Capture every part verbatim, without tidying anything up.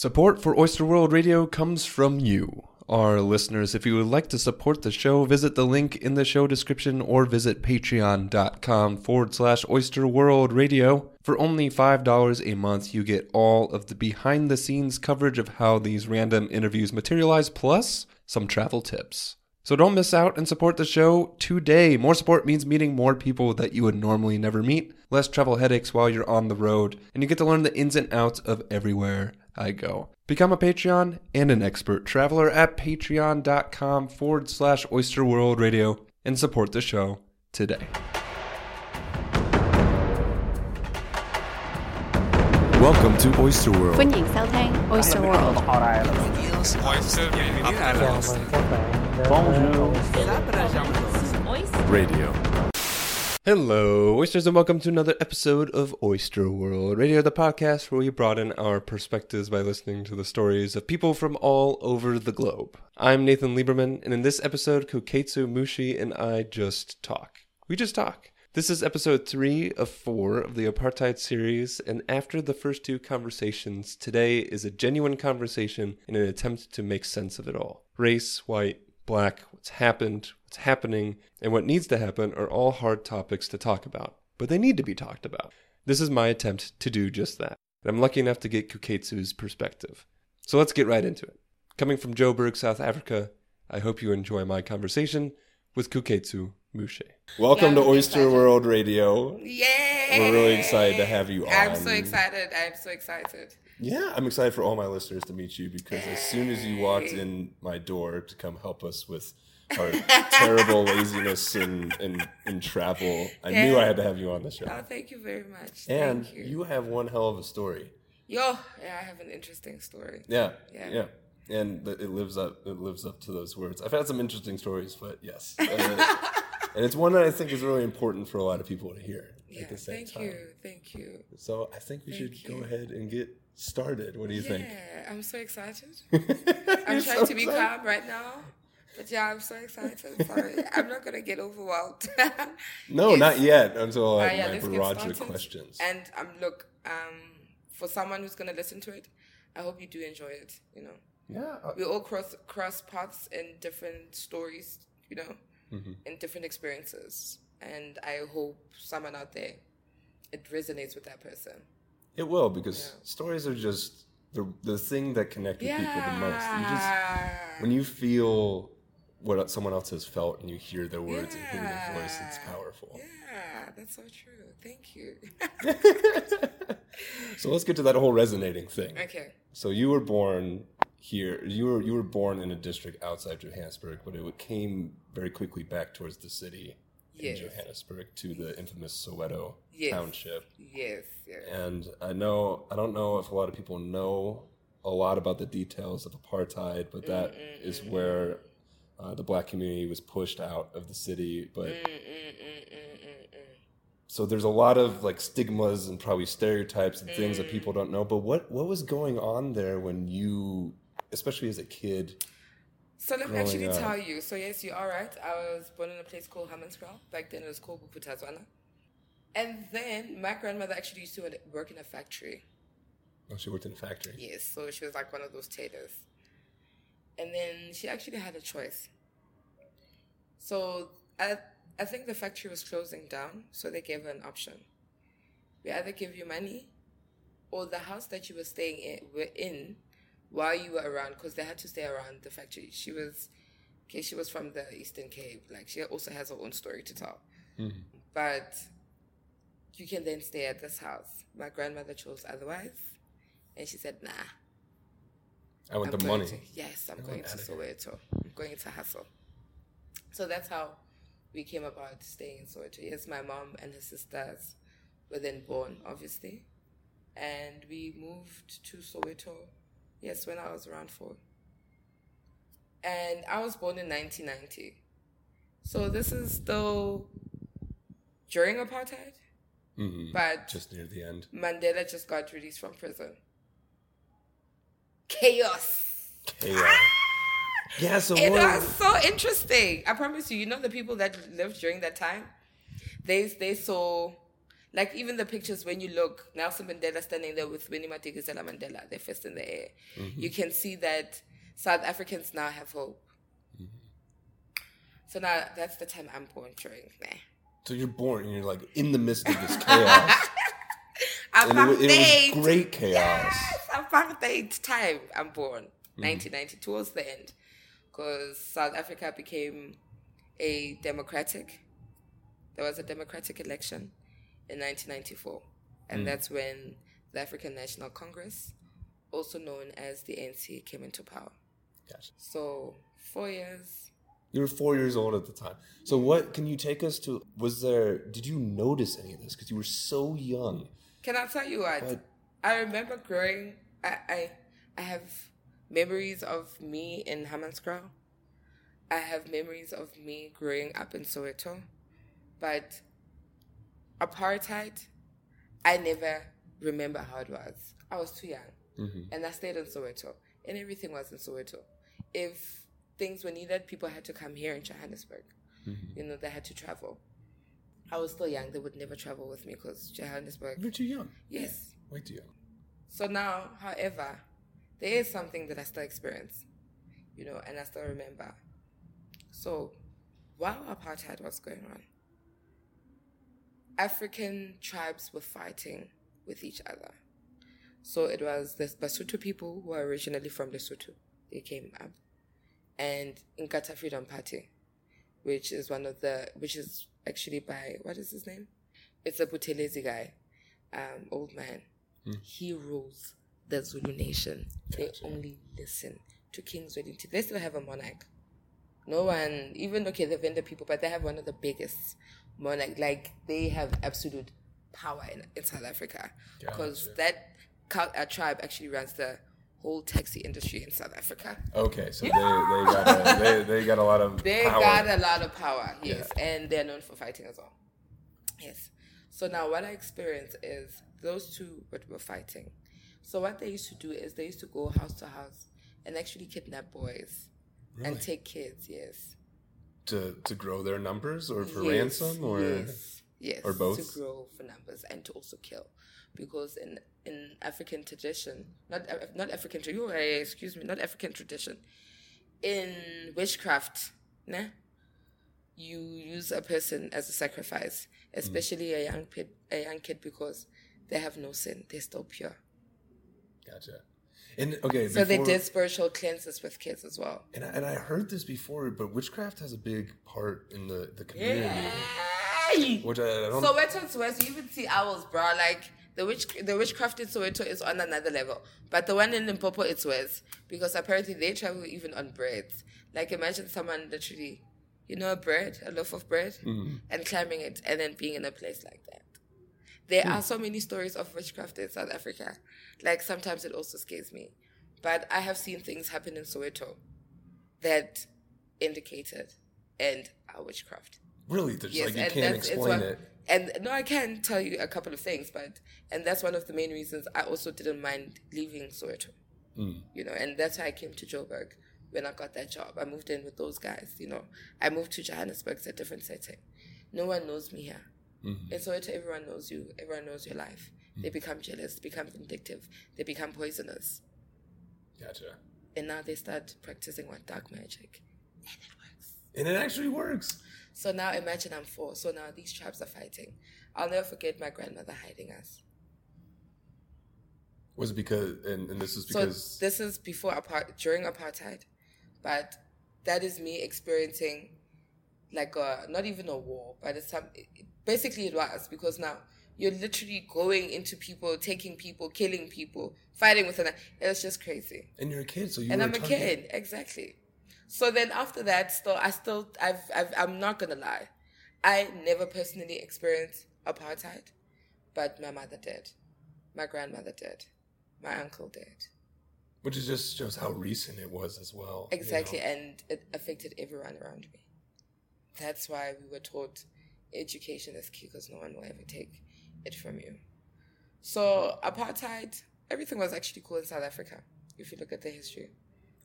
Support for Oyster World Radio comes from you, our listeners. If you would like to support the show, visit the link in the show description or visit patreon.com forward slash Oyster World Radio. For only five dollars a month, you get all of the behind-the-scenes coverage of how these random interviews materialize, plus some travel tips. So don't miss out and support the show today. More support means meeting more people that you would normally never meet, less travel headaches while you're on the road, and you get to learn the ins and outs of everywhere I go. Become a Patreon and an expert traveler at patreon.com forward slash Oyster World Radio and support the show today. Welcome to Oyster World. 欢迎收听 Oyster World. Oyster Radio. Hello, Oysters, and welcome to another episode of Oyster World Radio, the podcast where we broaden our perspectives by listening to the stories of people from all over the globe. I'm Nathan Lieberman, and in this episode, Kuketsu Moushe and I just talk. We just talk. This is episode three of four of the Apartheid series, and after the first two conversations, today is a genuine conversation in an attempt to make sense of it all. Race, white, black, what's happened, what's happening, and what needs to happen are all hard topics to talk about, but they need to be talked about. This is my attempt to do just that, and I'm lucky enough to get Kuketsu's perspective. So let's get right into it. Coming from Joburg, South Africa, I hope you enjoy my conversation with Kuketsu Moushe. Welcome yeah, to Oyster excited. World Radio. Yay! We're really excited to have you on. I'm so excited. I'm so excited. Yeah, I'm excited for all my listeners to meet you because as soon as you walked in my door to come help us with our terrible laziness and in, in, in travel, I yeah. knew I had to have you on the show. Oh, thank you very much. And thank you. you have one hell of a story. Yo, yeah, I have an interesting story. Yeah, yeah, yeah. And it lives up. It lives up to those words. I've had some interesting stories, but yes, uh, and it's one that I think is really important for a lot of people to hear. Yeah, at the same thank time. you, thank you. So I think we thank should you. go ahead and get started. What do you yeah, think? Yeah, I'm so excited. I'm trying so to be excited. calm right now, but yeah, I'm so excited. Sorry, I'm not gonna get overwhelmed. no, yes. not yet. Until I have my barrage of questions. And um, look, um, for someone who's gonna listen to it, I hope you do enjoy it. You know. Yeah, we all cross cross paths in different stories, you know, mm-hmm. in different experiences, and I hope someone out there, it resonates with that person. It will, because yeah. stories are just the the thing that connect with yeah. people the most. You just when you feel what someone else has felt and you hear their words yeah. and hear their voice, it's powerful. Yeah, that's so true. Thank you. So let's get to that whole resonating thing. Okay. So you were born. Here, you were you were born in a district outside Johannesburg, but it came very quickly back towards the city yes. in Johannesburg to the infamous Soweto yes. township. Yes, yes. And I know I don't know if a lot of people know a lot about the details of apartheid, but that mm-mm, is mm-mm. where uh, the black community was pushed out of the city. But mm-mm, mm-mm, mm-mm. so there's a lot of like stigmas and probably stereotypes and mm. things that people don't know. But what what was going on there when you especially as a kid. So let me actually up. tell you. So yes, you are right. I was born in a place called Hammanskraal. Back then it was called Bophuthatswana. And then my grandmother actually used to work in a factory. Oh, she worked in a factory? Yes, so she was like one of those tailors. And then she actually had a choice. So I, I think the factory was closing down, so they gave her an option. We either give you money or the house that you were staying in, were in while you were around, because they had to stay around the factory. She was, okay, she was from the Eastern Cape. Like, she also has her own story to tell. Mm-hmm. But you can then stay at this house. My grandmother chose otherwise, and she said, nah. I want I'm the money. To, yes, I'm I going to Soweto. I'm going to hustle. So that's how we came about staying in Soweto. Yes, my mom and her sisters were then born, obviously. And we moved to Soweto. Yes, when I was around four. And I was born in nineteen ninety. So this is still during apartheid. Mm-hmm. But just near the end. Mandela just got released from prison. Chaos. Chaos. Ah! Yeah, so it was so interesting. I promise you, you know the people that lived during that time? They they saw Like, even the pictures, when you look, Nelson Mandela standing there with Winnie Madikizela Mandela, their fist in the air. Mm-hmm. You can see that South Africans now have hope. Mm-hmm. So now that's the time I'm born during there. So you're born and you're like in the midst of this chaos. Apartheid. It, it was great chaos. Yes, apartheid time I'm born. nineteen ninety, mm-hmm. towards the end. Because South Africa became a democratic. There was a democratic election in nineteen ninety-four. And mm. that's when the African National Congress, also known as the A N C, came into power. Gotcha. So four years. You were four years old at the time. So what can you take us to? Was there, did you notice any of this? Because you were so young. Can I tell you what? But, I remember growing, I, I, I have memories of me in Hammanskraal. I have memories of me growing up in Soweto. But apartheid, I never remember how it was. I was too young. Mm-hmm. And I stayed in Soweto. And everything was in Soweto. If things were needed, people had to come here in Johannesburg. Mm-hmm. You know, they had to travel. I was still young. They would never travel with me because Johannesburg... You're too young. Yes. Way too young. So now, however, there is something that I still experience, you know, and I still remember. So while apartheid was going on, African tribes were fighting with each other. So it was the Basotho people who are originally from Lesotho. They came up. And Inkatha Freedom Party, which is one of the, which is actually by, what is his name? It's a Butelezi guy, um, old man. Hmm. He rules the Zulu nation. Gotcha. They only listen to King Zwelithini. They still have a monarch. No one, even, okay, the Venda people, but they have one of the biggest monarch. Like, they have absolute power in, in South Africa. Because gotcha. that our tribe actually runs the whole taxi industry in South Africa. Okay, so yeah. they, they, got a, they, they got a lot of they power. They got a lot of power, yes. Yeah. And they're known for fighting as well. Yes. So now what I experienced is those two were fighting. So what they used to do is they used to go house to house and actually kidnap boys. Really? And take kids, yes. To to grow their numbers or for yes, ransom or yes, yes, or both? To grow for numbers and to also kill. Because in, in African tradition, not not African tradition, excuse me, not African tradition, in witchcraft, nah, you use a person as a sacrifice, especially mm. a young kid, a young kid because they have no sin, they're still pure. Gotcha. And okay, so before, they did spiritual cleanses with kids as well. And I, and I heard this before, but witchcraft has a big part in the, the community. Yeah. Which I, I don't. Soweto's worse. You even see owls, bro. Like the witch, the witchcraft in Soweto is on another level. But the one in Limpopo, it's worse because apparently they travel even on breads. Like imagine someone literally, you know, a bread, a loaf of bread, mm-hmm. and climbing it, and then being in a place like that. There hmm. are so many stories of witchcraft in South Africa. Like, sometimes it also scares me. But I have seen things happen in Soweto that indicated and are witchcraft. Really? There's yes, like, you and can't explain one, it. And no, I can tell you a couple of things, but... And that's one of the main reasons I also didn't mind leaving Soweto. Hmm. You know, and that's why I came to Joburg when I got that job. I moved in with those guys, you know. I moved to Johannesburg. It's a different setting. No one knows me here. Mm-hmm. And so it, everyone knows you, everyone knows your life. Mm-hmm. They become jealous, become vindictive, they become poisonous. Gotcha. And now they start practicing what dark magic. And it works. And it actually works. So now imagine I'm four. So now these tribes are fighting. I'll never forget my grandmother hiding us. Was it because, and, and this is because... So this is before apart during apartheid, but that is me experiencing like a, not even a war, but it's some... It, Basically, it was because now you're literally going into people, taking people, killing people, fighting with them. It was just crazy. And you're a kid, so you. And were I'm a kid, to... exactly. So then after that, still, I still, I've, I've, I'm not gonna lie, I never personally experienced apartheid, but my mother did, my grandmother did, my uncle did. Which just shows how recent it was as well. Exactly, you know? And it affected everyone around me. That's why we were taught. Education is key because no one will ever take it from you. So apartheid, everything was actually cool in South Africa. If you look at the history,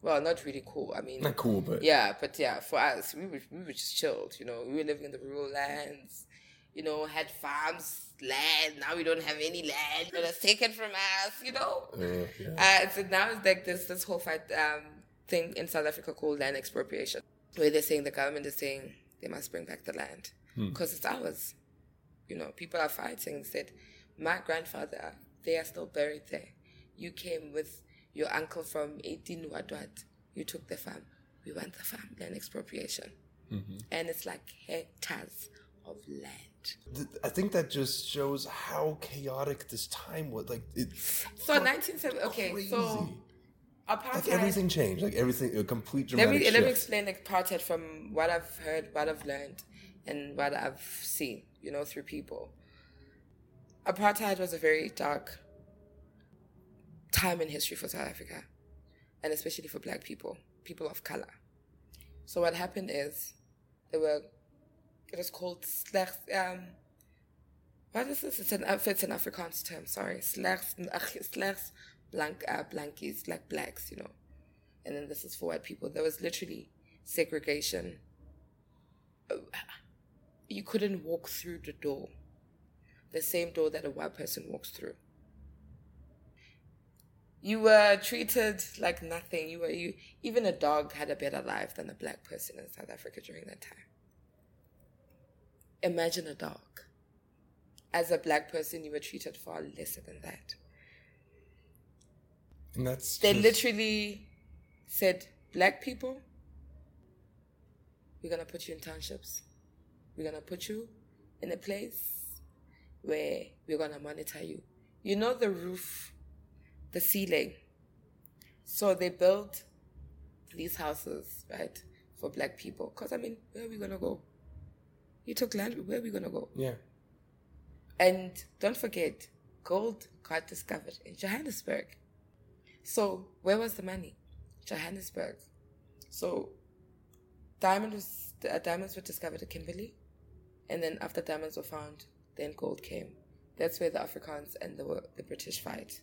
well, not really cool. I mean, not cool, but yeah, but yeah, for us, we were we were just chilled. You know, we were living in the rural lands. you know, had farms, land. Now we don't have any land. It was taken from us, you know. Uh, yeah. uh, so now it's like this this whole fight um, thing in South Africa called land expropriation, where they're saying the government is saying they must bring back the land because hmm. it's ours. You know, people are fighting. Said, my grandfather, they are still buried there. You came with your uncle from eighteen what what. You took the farm. We want the farm. Land expropriation. Mm-hmm. And it's like hectares of land. I think that just shows how chaotic this time was. Like it's so nineteen seventy. Okay, crazy. So apartheid. Like everything changed. Like everything. A complete dramatic let me, shift. Let me explain apartheid from what I've heard, what I've learned, and what I've seen. You know, through people. Apartheid was a very dark time in history for South Africa, and especially for black people, people of color. So what happened is, there were, it was called slegs, um, what is this? It's an, it's an Afrikaans term, sorry. Slegs, slegs blank, uh, blankies, like blacks, you know. And then this is for white people. There was literally segregation. You couldn't walk through the door, the same door that a white person walks through. You were treated like nothing. You were you. Even a dog had a better life than a black person in South Africa during that time. Imagine a dog. As a black person, you were treated far lesser than that. And that's they just... literally said, black people, we're going to put you in townships. We're going to put you in a place where we're going to monitor you. You know the roof... the ceiling. So they built these houses, right, for black people. Because, I mean, where are we going to go? You took land, where are we going to go? Yeah. And don't forget, gold got discovered in Johannesburg. So where was the money? Johannesburg. So diamond was, uh, diamonds were discovered at Kimberley. And then after diamonds were found, then gold came. That's where the Afrikaans and the, the British fight.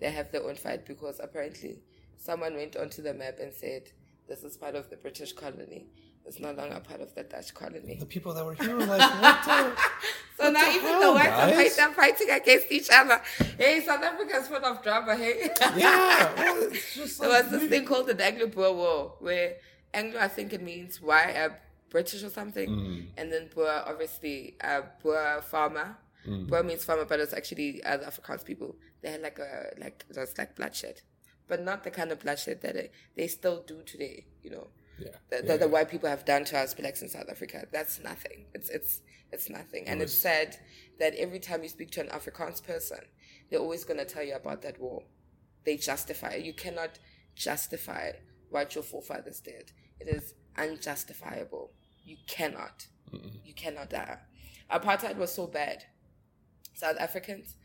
They have their own fight because apparently someone went onto the map and said, this is part of the British colony. It's no longer part of the Dutch colony. The people that were here were like, what the So what now the even hell, the whites are fighting against each other. Hey, South Africa's full of drama, hey? Yeah. Well, it's just like there was this thing called the Anglo-Boer War where Anglo, I think it means why uh, British or something. Mm. And then Boer, obviously, uh, Boer farmer. Mm. Boer means farmer, but it's actually uh, the Afrikaans people. They had like a like it was like bloodshed, but not the kind of bloodshed that it, they still do today. You know, yeah. that yeah. the, the white people have done to us blacks in South Africa. That's nothing. It's it's it's nothing. And it's sad that every time you speak to an Afrikaans person, they're always going to tell you about that war. They justify it. You cannot justify what your forefathers did. It is unjustifiable. You cannot. Mm-mm. You cannot. Uh, apartheid was so bad. South Africans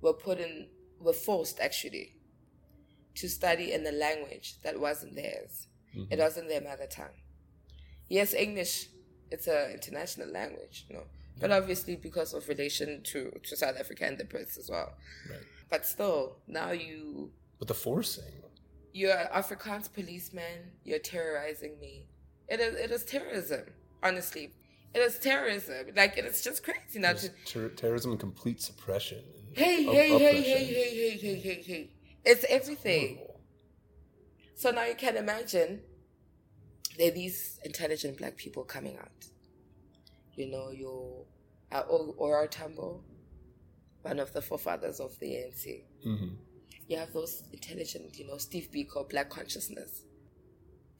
were put in, were forced actually to study in a language that wasn't theirs. Mm-hmm. It wasn't their mother tongue. Yes, English, it's an international language, you know, yeah. but obviously because of relation to, to South Africa and the Brits as well. Right. But still, now you... But the forcing. You're an Afrikaans policeman, you're terrorizing me. It is, it is terrorism, honestly. It is terrorism. Like, it is just crazy. Now. Ter- terrorism and complete suppression. Hey, hey, oppression. hey, hey, hey, hey, hey, hey, hey. It's everything. So now you can imagine there are these intelligent black people coming out. You know, your uh, Oliver Tambo, one of the forefathers of the A N C. Mm-hmm. You have those intelligent, you know, Steve Biko, black consciousness,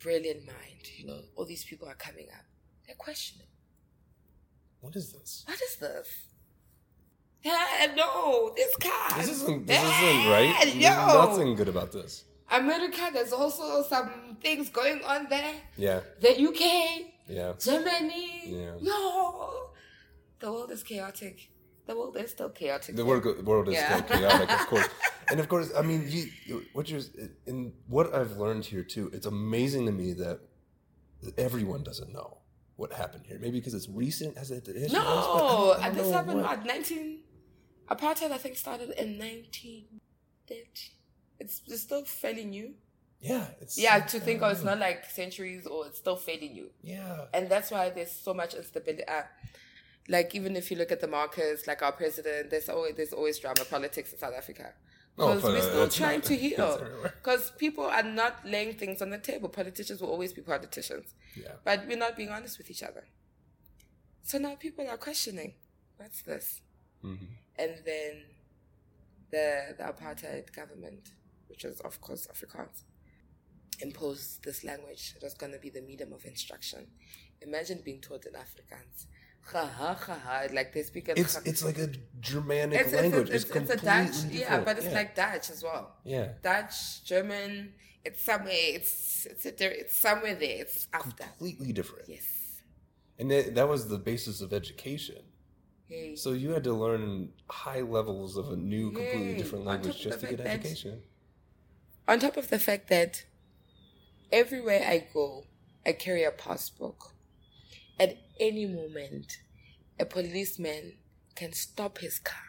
brilliant mind. You know, all these people are coming up. They're questioning. What is this? What is this? Ah, no, this car. This isn't, this isn't right. Yo. There's nothing good about this. America, there's also some things going on there. Yeah. The U K. Yeah. Germany. Yeah. Yo. The world is chaotic. The world is still chaotic. The world, world is yeah. still chaotic, of course. And of course, I mean, you, what you're, in what I've learned here too, it's amazing to me that everyone doesn't know what happened here. Maybe because it's recent as it is. No, I I this happened about nineteen... Apartheid, I think, started in nineteen thirty. It's, it's still fairly new. Yeah. It's yeah, to think of it's not like centuries or it's still fairly new. Yeah. And that's why there's so much instability. Uh, like, even if you look at the markers, like our president, there's always, there's always drama, politics in South Africa. Because oh, we're still trying to heal. Because people are not laying things on the table. Politicians will always be politicians. Yeah. But we're not being honest with each other. So now people are questioning, what's this? Mm-hmm. And then the, the apartheid government, which is, of course, Afrikaans, imposed this language. It was going to be the medium of instruction. Imagine being taught in Afrikaans. Like they speak in it's, it's like a Germanic it's, language. It's, it's, it's, it's a Dutch, different. yeah, but it's yeah. like Dutch as well. Yeah, Dutch, German. It's somewhere. It's it's a, it's somewhere there. It's after completely different. Yes, and that that was the basis of education. Hey. So you had to learn high levels of a new, completely hey. different language just to get education. That, on top of the fact that everywhere I go, I carry a passbook. At any moment, a policeman can stop his car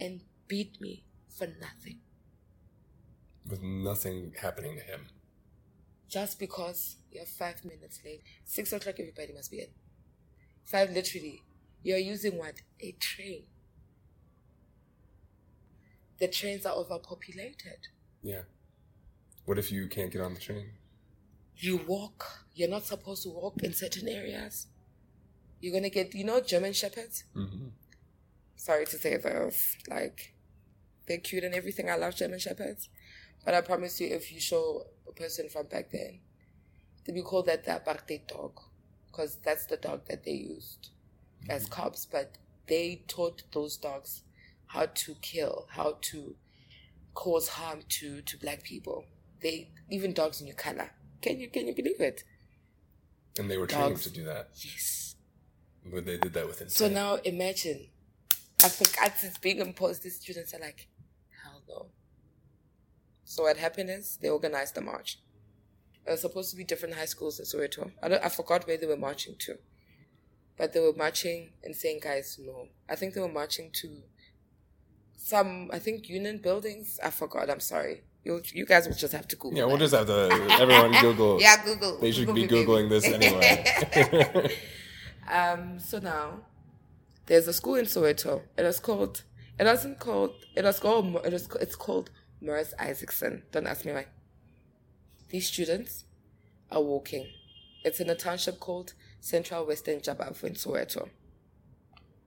and beat me for nothing. With nothing happening to him. Just because you're five minutes late. Six o'clock, everybody must be in. Five, literally. You're using what? A train. The trains are overpopulated. Yeah. What if you can't get on the train? You walk. You're not supposed to walk in certain areas. You're going to get, you know, German shepherds? Mm-hmm. Sorry to say this. Like, they're cute and everything. I love German shepherds. But I promise you, if you show a person from back then, we call that the apartheid dog. Because that's the dog that they used mm-hmm. as cops. But they taught those dogs how to kill, how to cause harm to, to black people. They, even dogs in your color. Can you can you believe it? And they were trained Dogs. to do that. Yes. But they did that with intent. So now imagine, Afrikaans is being imposed. These students are like, hell no. So what happened is they organized the march. It was supposed to be different high schools in Soweto. I don't, I forgot where they were marching to, but they were marching and saying, guys, no. I think they were marching to some, I think, union buildings. I forgot. I'm sorry. You you guys will just have to Google. Yeah, we'll that. just have to everyone Google. yeah, Google. They should Google be Googling baby. this anyway. um. So now, there's a school in Soweto. It was called. It wasn't called. It was called. It was. It's called Morris Isaacson. Don't ask me why. These students are walking. It's in a township called Central Western Joburg in Soweto.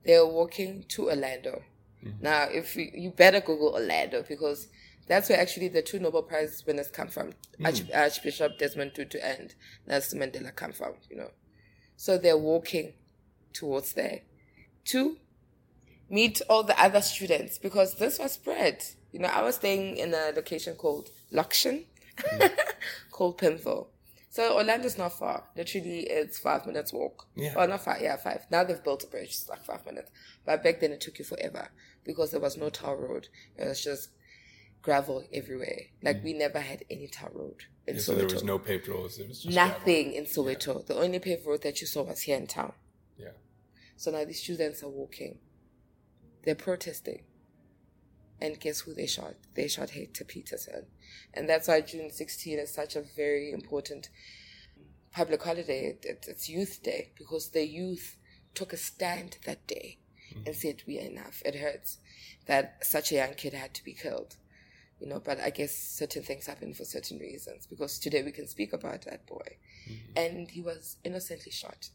They are walking to Orlando. Mm-hmm. Now, if you, you better Google Orlando because. That's where actually the two Nobel Prize winners come from. Mm. Arch- Archbishop Desmond Tutu and Nelson Mandela come from, you know. So they're walking towards there to meet all the other students because this was spread. You know, I was staying in a location called Lokshin, mm. called Pimville. So Orlando's not far. Literally, it's five minutes walk. Yeah. Well, not five, yeah, five. Now they've built a bridge, it's like five minutes. But back then it took you forever because there was no tar road. It was just gravel everywhere. Like, mm-hmm. we never had any tar road in yeah, Soweto. So there was no paved roads. It was just nothing gravel. in Soweto. Yeah. The only paved road that you saw was here in town. Yeah. So now these students are walking. They're protesting. And guess who they shot? They shot Hector Peterson. And that's why June sixteenth is such a very important public holiday. It, it's Youth Day because the youth took a stand that day mm-hmm. and said, we are enough. It hurts that such a young kid had to be killed. You know, but I guess certain things happen for certain reasons because today we can speak about that boy, mm-hmm. and he was innocently shot.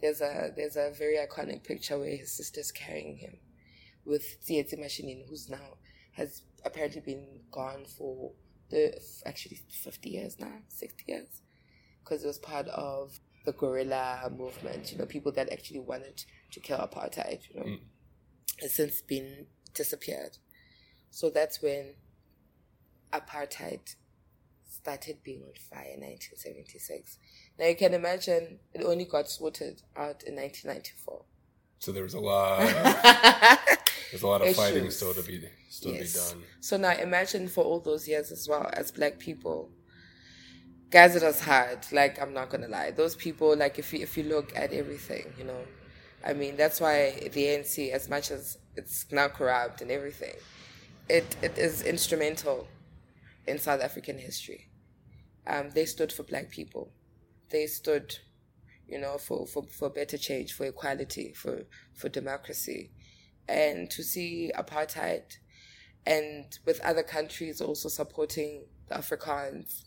There's a there's a very iconic picture where his sister's carrying him, with Tsietsi Mashinini, who's now has apparently been gone for the actually fifty years now, sixty years, because it was part of the guerrilla movement. You know, people that actually wanted to kill apartheid. You know, mm. has since been disappeared. So that's when apartheid started being on fire in nineteen seventy-six. Now you can imagine it only got sorted out in nineteen ninety-four. So there was a lot of, there's a lot of fighting still to be still yes. to be done. So now imagine for all those years as well as black people. Guys, it was hard. Like, I'm not gonna lie. Those people, like, if you if you look at everything, you know, I mean, that's why the A N C, as much as it's now corrupt and everything, It it is instrumental in South African history. Um, they stood for black people. They stood, you know, for, for, for better change, for equality, for, for democracy. And to see apartheid and with other countries also supporting the Afrikaans.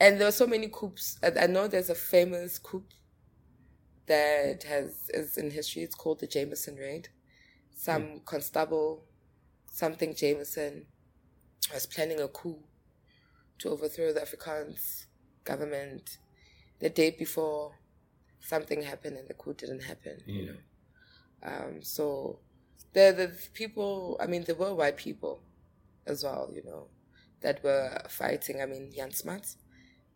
And there are so many coups. I know there's a famous coup that has is in history. It's called the Jameson Raid. Some mm. constable, something Jameson, was planning a coup to overthrow the Afrikaans government. The day before, something happened and the coup didn't happen. Yeah. You know, um, so the the people. I mean, there were white people as well. You know, that were fighting. I mean, Jan Smuts.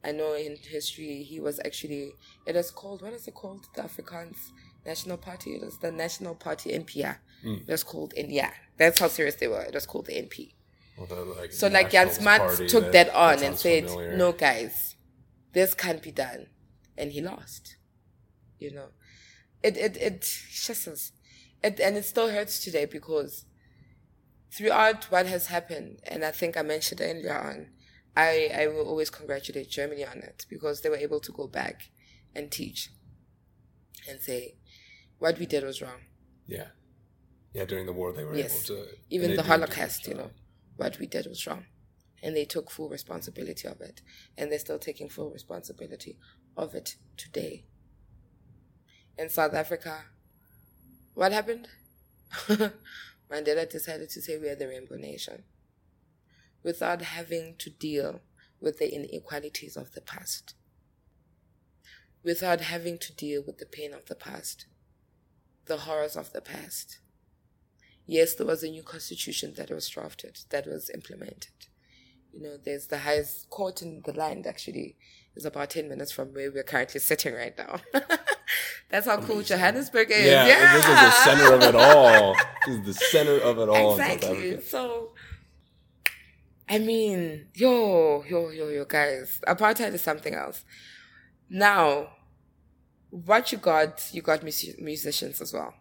I know in history he was actually, it is called, what is it called? The Afrikaans National Party. It is the National Party, N P R. Mm. It was called, and yeah, that's how serious they were. It was called the N P. Well, the, like, so like Jan Smuts took that, that on that and said, familiar. No guys, this can't be done. And he lost, you know. It, it, it, Jesus. It, and it still hurts today because throughout what has happened, and I think I mentioned earlier on, I, I will always congratulate Germany on it because they were able to go back and teach and say, what we did was wrong. Yeah. Yeah, during the war they were yes. able to... Even the Holocaust, you know, what we did was wrong. And they took full responsibility of it. And they're still taking full responsibility of it today. In South Africa, what happened? Mandela decided to say we are the Rainbow Nation, without having to deal with the inequalities of the past, without having to deal with the pain of the past, the horrors of the past. Yes, there was a new constitution that was drafted, that was implemented. You know, there's the highest court in the land, actually, is about ten minutes from where we're currently sitting right now. That's how cool Johannesburg is. Yeah, yeah. This is the center of it all. This is the center of it all. Exactly, so... I mean, yo, yo, yo, yo, guys, apartheid is something else. Now, what you got, you got mus- musicians as well.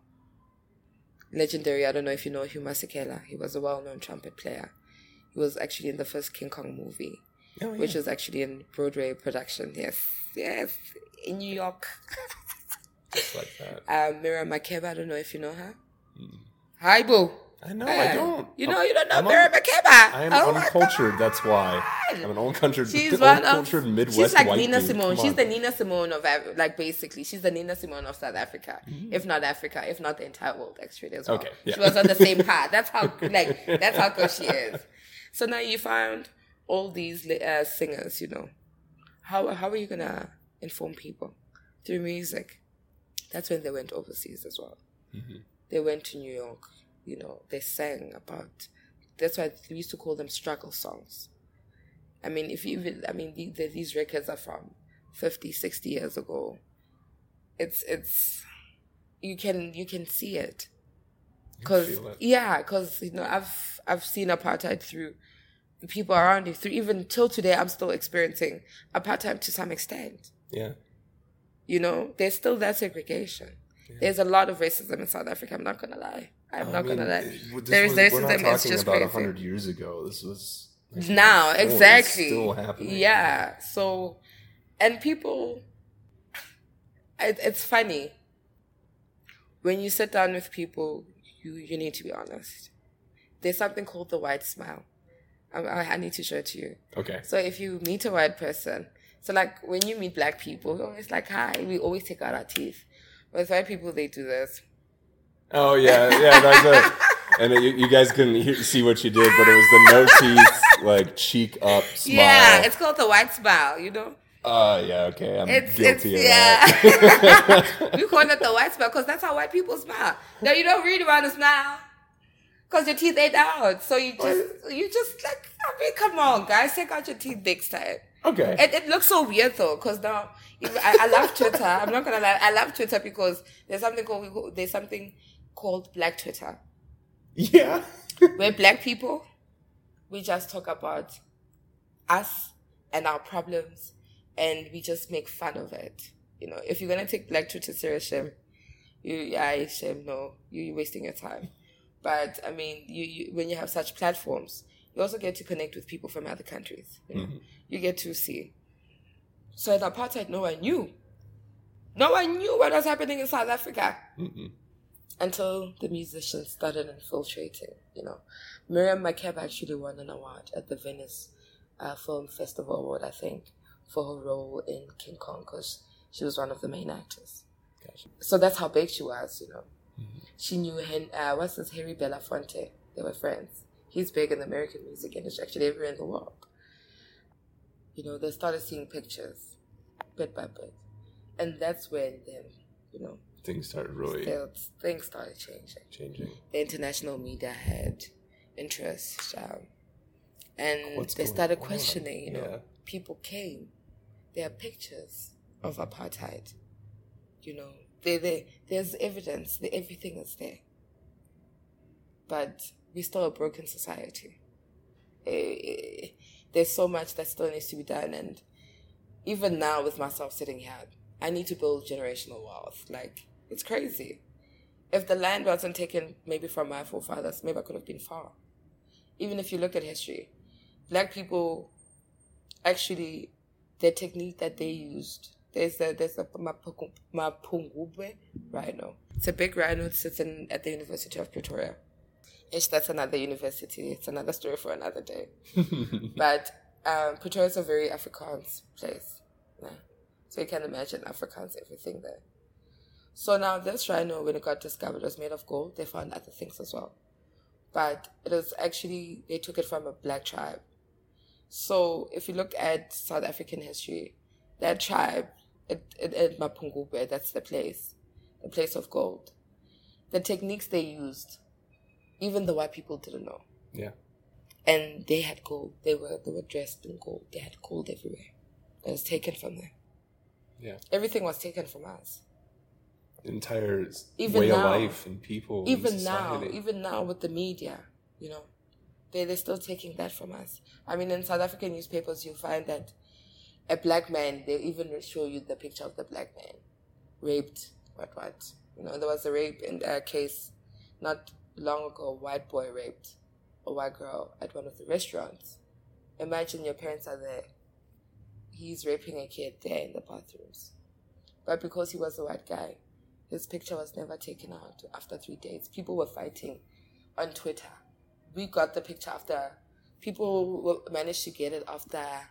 Legendary, I don't know if you know Hugh Masekela. He was a well-known trumpet player. He was actually in the first King Kong movie, oh, yeah. which was actually in Broadway production. Yes, yes, in New York. Just like that. Uh, Miriam Makeba, I don't know if you know her. Mm. Hi, boo. I know, um, I don't. You know, you don't know Miriam Makeba. I am oh uncultured, that's why. I'm an uncultured, she's uncultured of, Midwest she's like white Nina Simone. She's the Nina Simone of, like, basically, she's the Nina Simone of South Africa. Mm-hmm. If not Africa, if not the entire world, actually, as well. Okay, yeah. She was on the same path. That's how, like, that's how good she is. So now you found all these uh, singers, you know. How, how are you going to inform people? Through music. That's when they went overseas as well. Mm-hmm. They went to New York. You know, they sang about, that's why we used to call them struggle songs. I mean, if you even, I mean, the, the, these records are from fifty, sixty years ago. It's, it's, you can, you can see it. Cause, you feel it. Yeah, cause, you know, I've, I've seen apartheid through people around you, through even till today, I'm still experiencing apartheid to some extent. Yeah. You know, there's still that segregation. Yeah. There's a lot of racism in South Africa, I'm not going to lie. I'm I not mean, gonna lie. There is racism. It's talking just about crazy. one hundred years ago. This was like, now this exactly. It's still happening. Yeah. So, and people, it, it's funny when you sit down with people. You you need to be honest. There's something called the white smile. I, I need to show it to you. Okay. So if you meet a white person, so like when you meet black people, we're always like hi. We always take out our teeth. With white people, they do this. Oh, yeah, yeah, that's it. And it, you, you guys couldn't hear, see what you did, but it was the no teeth, like, cheek up smile. Yeah, it's called the white smile, you know? Oh, uh, yeah, okay, I'm it's, guilty it's, of yeah. that. We call it the white smile because that's how white people smile. No, you don't really want to smile because your teeth ain't out. So you just, you just like, I mean, come on, guys, take out your teeth next time. Okay. It, it looks so weird, though, because now, I, I love Twitter. I'm not going to lie. I love Twitter because there's something called, there's something... called Black Twitter. Yeah. We're black people. We just talk about us and our problems and we just make fun of it. You know, if you're going to take Black Twitter seriously, you, I shame, no, you're wasting your time. But I mean, you, you when you have such platforms, you also get to connect with people from other countries. You know? Mm-hmm. You get to see. So in apartheid, no one knew. No one knew what was happening in South Africa. Mm-mm. Until the musicians started infiltrating, you know. Miriam Makeba actually won an award at the Venice uh, Film Festival Award, I think, for her role in King Kong, because she was one of the main actors. Gotcha. So that's how big she was, you know. Mm-hmm. She knew, Hen- uh, what's this, Harry Belafonte. They were friends. He's big in the American music industry, actually everywhere in the world. You know, they started seeing pictures, bit by bit. And that's when then, you know, things started really... Still, things started changing. Changing. The international media had interest. Um, and What's they started questioning, on? you know. Yeah. People came. There are pictures of apartheid. You know, they, they, there's evidence. That everything is there. But we're still a broken society. Uh, there's so much that still needs to be done. And even now with myself sitting here, I need to build generational wealth. Like, it's crazy. If the land wasn't taken maybe from my forefathers, maybe I could have been far. Even if you look at history, black people, actually, their technique that they used, there's a, there's a Mapungubwe rhino. It's a big rhino that sits in, at the University of Pretoria. Ish, that's another university. It's another story for another day. But um, Pretoria is a very Afrikaans place. Yeah. So you can imagine Afrikaans, everything there. So now this rhino, when it got discovered, was made of gold. They found other things as well. But it was actually, they took it from a black tribe. So if you look at South African history, that tribe, it, it, it, Mapungubwe, that's the place, the place of gold. The techniques they used, even the white people didn't know. Yeah. And they had gold. They were they were dressed in gold. They had gold everywhere. It was taken from them. Yeah. Everything was taken from us. The entire even way now, of life and people. Even and now, even now with the media, you know, they, they're still taking that from us. I mean, in South African newspapers, you'll find that a black man, they even show you the picture of the black man raped, what, what. You know, there was a rape in a case not long ago, a white boy raped a white girl at one of the restaurants. Imagine your parents are there. He's raping a kid there in the bathrooms. But because he was a white guy, his picture was never taken out after three days. People were fighting on Twitter. We got the picture after... People managed to get it after, I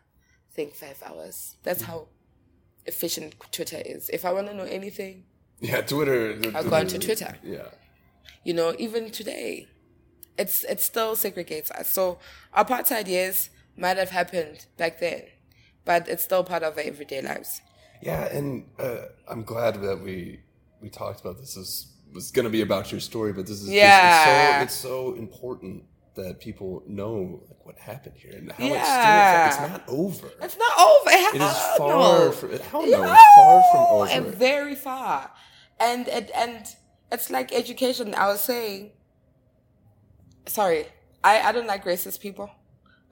think, five hours. That's how efficient Twitter is. If I want to know anything... Yeah, Twitter... The, I'll go onto Twitter. Yeah. You know, even today, it's it still segregates us. So apartheid, yes, might have happened back then. But it's still part of our everyday lives. Yeah, and uh, I'm glad that we we talked about this. This was going to be about your story, but this is yeah. just, it's, so, it's so important that people know like what happened here and how yeah. it's still like, it's not over. It's not over. It, it is far. No. From, hell no, no, it's far from over. And very far. And and and it's like education. I was saying. Sorry, I, I don't like racist people.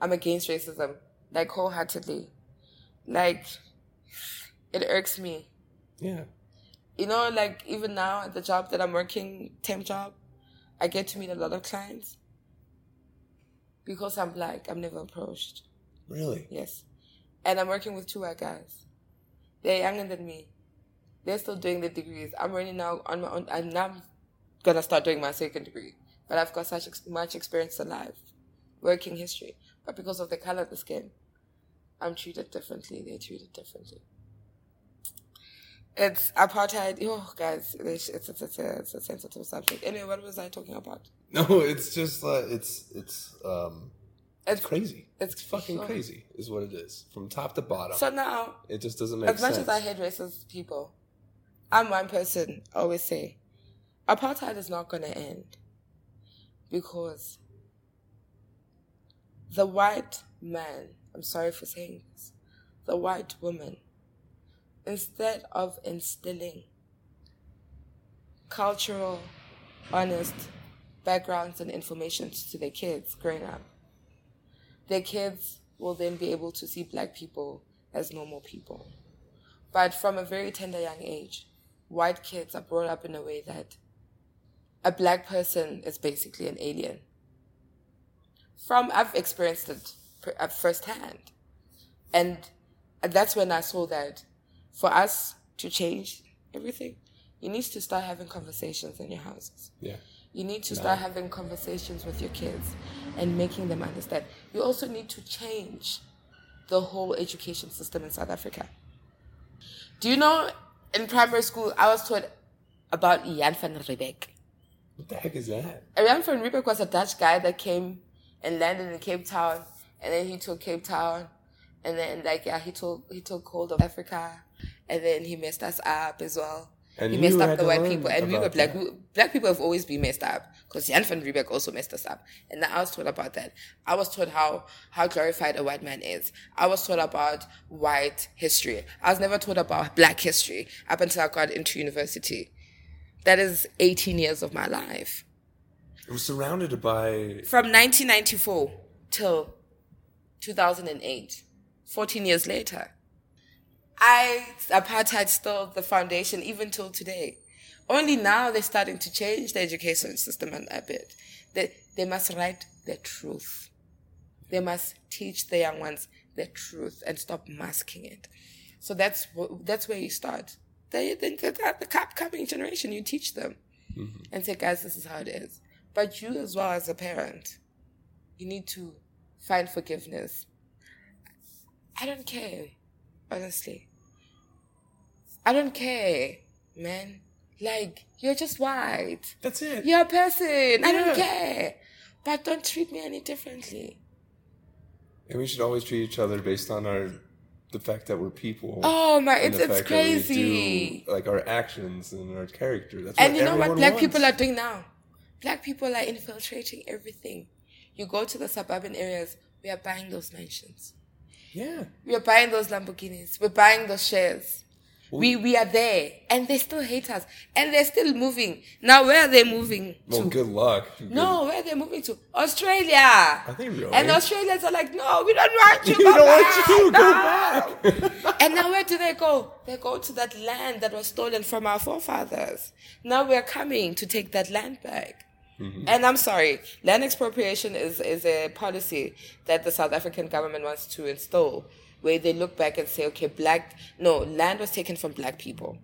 I'm against racism, like wholeheartedly. Like, it irks me. Yeah. You know, like, even now at the job that I'm working, temp job, I get to meet a lot of clients. Because I'm black, I'm never approached. Really? Yes. And I'm working with two white guys. They're younger than me. They're still doing their degrees. I'm already now on my own, and I'm going to start doing my second degree. But I've got such ex- much experience in life, working history. But because of the color of the skin, I'm treated differently. They're treated differently. It's apartheid. Oh, guys, it's it's, it's, a, it's a sensitive subject. Anyway, what was I talking about? No, it's just uh, it's it's um, it's, it's crazy. It's, it's fucking sure. crazy, is what it is, from top to bottom. So now it just doesn't make sense. As much sense. as I hate racist people, I'm one person. I always say, apartheid is not going to end because the white man. I'm sorry for saying this, the white woman, instead of instilling cultural, honest backgrounds and information to their kids growing up, their kids will then be able to see black people as normal people. But from a very tender young age, white kids are brought up in a way that a black person is basically an alien. From, I've experienced it. At first hand. And that's when I saw that for us to change everything. You need to start having conversations in your houses. Yeah. You need to no. start having conversations with your kids and making them understand. You also need to change the whole education system in South Africa. Do you know, in primary school, I was taught about Jan van Riebeek. What the heck is that? Jan van Riebeek was a Dutch guy that came and landed in Cape Town, and then he took Cape Town, and then, like, yeah, he took, he took hold of Africa, and then he messed us up as well. And he messed up the white people, and we were black. We, black people have always been messed up, because Jan van Riebeek also messed us up. And I was taught about that. I was taught how, how glorified a white man is. I was taught about white history. I was never taught about black history up until I got into university. That is eighteen years of my life. It was surrounded by... From nineteen ninety-four till two thousand eight, fourteen years later. I, apartheid stole the foundation even till today. Only now they're starting to change the education system a bit. They, they must write the truth. They must teach the young ones the truth and stop masking it. So that's that's where you start. They, they, the coming generation, you teach them. Mm-hmm. And say, guys, this is how it is. But you as well as a parent, you need to find forgiveness. I don't care, honestly. I don't care, man. Like, you're just white. That's it. You're a person. Yeah. I don't care. But don't treat me any differently. And we should always treat each other based on our the fact that we're people. Oh, my, it's, it's crazy. Do, like, our actions and our character. That's and what you know what black wants. People are doing now? Black people are infiltrating everything. You go to the suburban areas, we are buying those mansions. Yeah. We are buying those Lamborghinis. We're buying those shares. We we are there, and they still hate us, and they're still moving. Now, where are they moving well, to? Good luck. Good. No, where are they moving to? Australia. I think really. And Australians are like, no, we don't want you. We don't back. want you. No. Go back. And now, where do they go? They go to that land that was stolen from our forefathers. Now we're coming to take that land back. Mm-hmm. And I'm sorry, land expropriation is, is a policy that the South African government wants to install, where they look back and say, okay, black, no, land was taken from black people.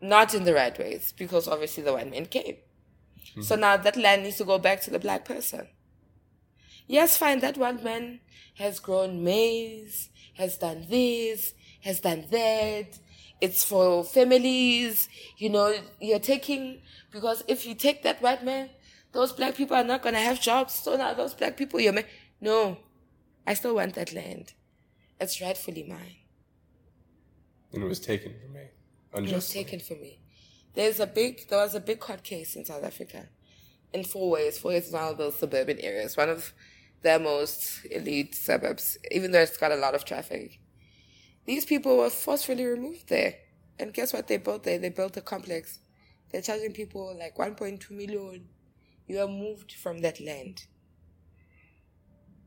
Not in the right ways, because obviously the white man came. Mm-hmm. So now that land needs to go back to the black person. Yes, fine, that white man has grown maize, has done this, has done that. It's for families, you know, you're taking, because if you take that white man, those black people are not going to have jobs. So now those black people, you're, ma- no, I still want that land. It's rightfully mine. And it was taken from me. Unjustly. It was taken from me. There's a big, there was a big court case in South Africa. In Four Ways. Four Ways is one of those suburban areas. One of the most elite suburbs. Even though it's got a lot of traffic. These people were forcefully removed there. And guess what they built there? They built a complex. They're charging people like one point two million. You are moved from that land.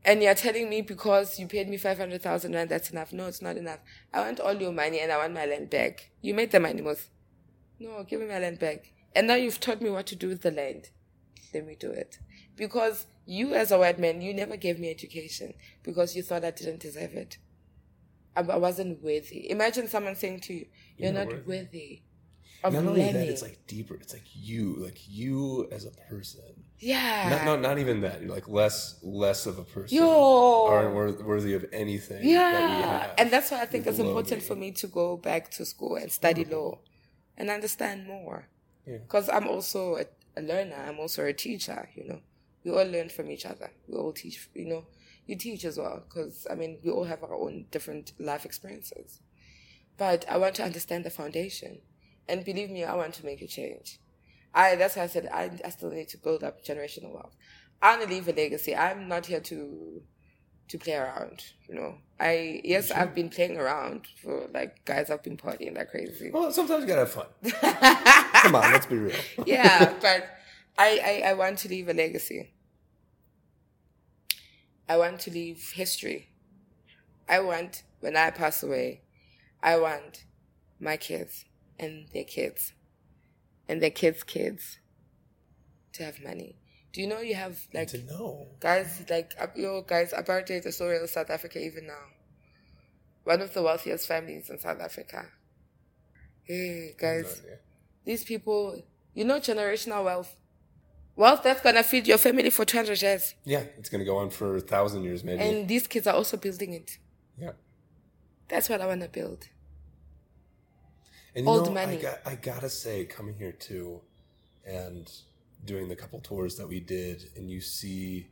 And you're telling me because you paid me five hundred thousand rand, that's enough. No, it's not enough. I want all your money and I want my land back. You made them animals. No, give me my land back. And now you've taught me what to do with the land. Let me do it. Because you as a white man, you never gave me education because you thought I didn't deserve it. I wasn't worthy. Imagine someone saying to you, you're, you're not worthy. worthy of not only learning. That, it's like deeper. It's like you, like you as a person. Yeah. Not, not, not even that. You're like less, less of a person. Yo. Aren't worthy of anything. Yeah. That we have. And that's why I think You're it's lonely. important for me to go back to school and study mm-hmm. law, and understand more. Yeah. Because I'm also a, a learner. I'm also a teacher. You know, we all learn from each other. We all teach. You know, you teach as well. Because I mean, we all have our own different life experiences. But I want to understand the foundation, and believe me, I want to make a change. I, that's why I said I, I still need to build up generational wealth. I want to leave a legacy. I'm not here to to play around, you know. I Yes, sure. I've been playing around for, like, guys, I've been partying like crazy. Well, sometimes you got to have fun. Come on, let's be real. Yeah, but I, I, I want to leave a legacy. I want to leave history. I want, when I pass away, I want my kids and their kids and their kids' kids to have money. Do you know you have, like, to know. guys, like, yo, guys, apartheid is so real in South Africa even now. One of the wealthiest families in South Africa. Hey, guys, these people, you know, generational wealth. Wealth that's going to feed your family for two hundred years. Yeah, it's going to go on for a thousand years maybe. And these kids are also building it. Yeah. That's what I want to build. And Old you know, money. I got, I got to say, coming here too and doing the couple tours that we did, and you see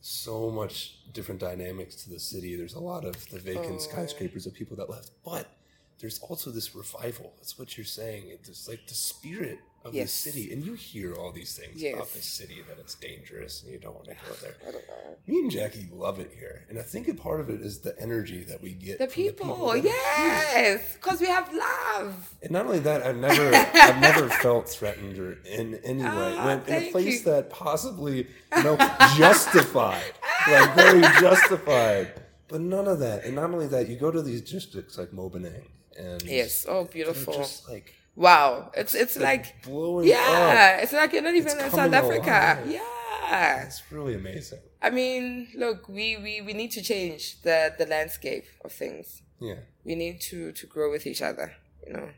so much different dynamics to the city. There's a lot of the vacant oh. skyscrapers of people that left, but there's also this revival. That's what you're saying. It's like the spirit of yes. the city. And you hear all these things yes. about this city, that it's dangerous and you don't want to go there. I don't know. Me and Jackie love it here. And I think a part of it is the energy that we get. The people, the people yes, because we have love. And not only that, I've never I've never felt threatened or in any way. Oh, when, in a place you. that possibly, you know, justified, like very justified. But none of that. And not only that, you go to these districts like Mobinang. And yes, oh, beautiful. Just like, wow. It's it's like, blowing yeah, up. It's like you're not even it's in South Africa. Alive. Yeah. It's really amazing. I mean, look, we, we, we need to change the, the landscape of things. Yeah. We need to, to grow with each other, you know.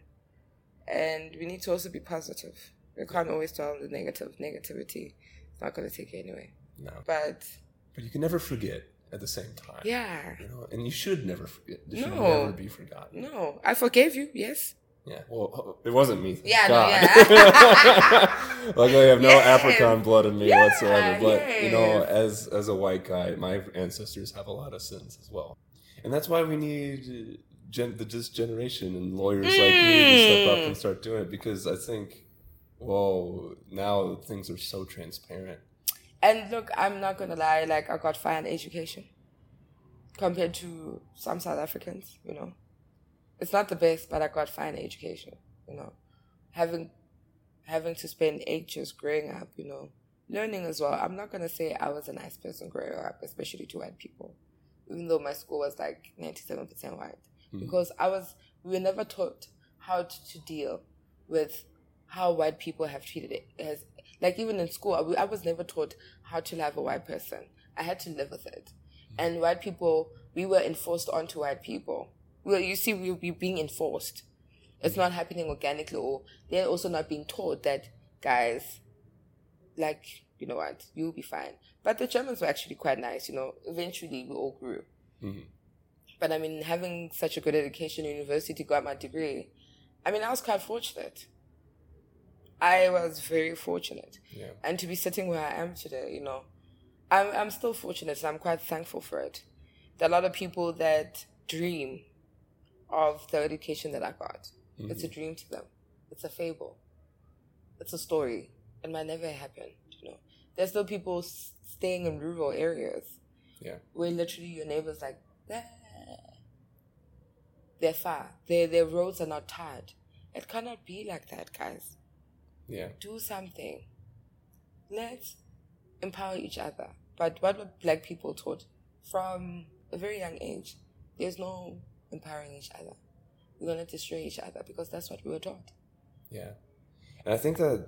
And we need to also be positive. We can't always dwell on the negative. Negativity is not going to take you anywhere. No. But, but you can never forget. At the same time. Yeah. You know, and you should never forget. It should no. never be forgotten. No. I forgave you, yes. Yeah. Well, it wasn't me. Yeah, God. No, yeah. Luckily, I have no yes. African blood in me yeah, whatsoever. But, yes. you know, as as a white guy, my ancestors have a lot of sins as well. And that's why we need gen- the this generation and lawyers mm. like you to step up and start doing it. Because I think, whoa, now things are so transparent. And look, I'm not going to lie, like, I got fine education compared to some South Africans, you know. It's not the best, but I got fine education, you know. Having having to spend eight years growing up, you know, learning as well. I'm not going to say I was a nice person growing up, especially to white people, even though my school was, like, ninety-seven percent white. Mm-hmm. Because I was, we were never taught how to, to deal with how white people have treated it as. Like, even in school, I was never taught how to love a white person. I had to live with it. Mm-hmm. And white people, we were enforced onto white people. Well, you see, we were being enforced. It's not happening organically. Or they're also not being taught that, guys, like, you know what, you'll be fine. But the Germans were actually quite nice, you know. Eventually, we all grew. Mm-hmm. But, I mean, having such a good education in university, got my degree, I mean, I was quite fortunate. I was very fortunate. Yeah. And to be sitting where I am today, you know, I'm I'm still fortunate and I'm quite thankful for it. There are a lot of people that dream of the education that I got. Mm-hmm. It's a dream to them. It's a fable. It's a story. It might never happen, you know. There's still people s- staying in rural areas yeah. where literally your neighbor's like, ah. They're far. Their, their roads are not tarred. It cannot be like that, guys. Yeah. Do something. Let's empower each other. But what were black people taught from a very young age? There's no empowering each other. We're going to destroy each other because that's what we were taught. Yeah. And I think that,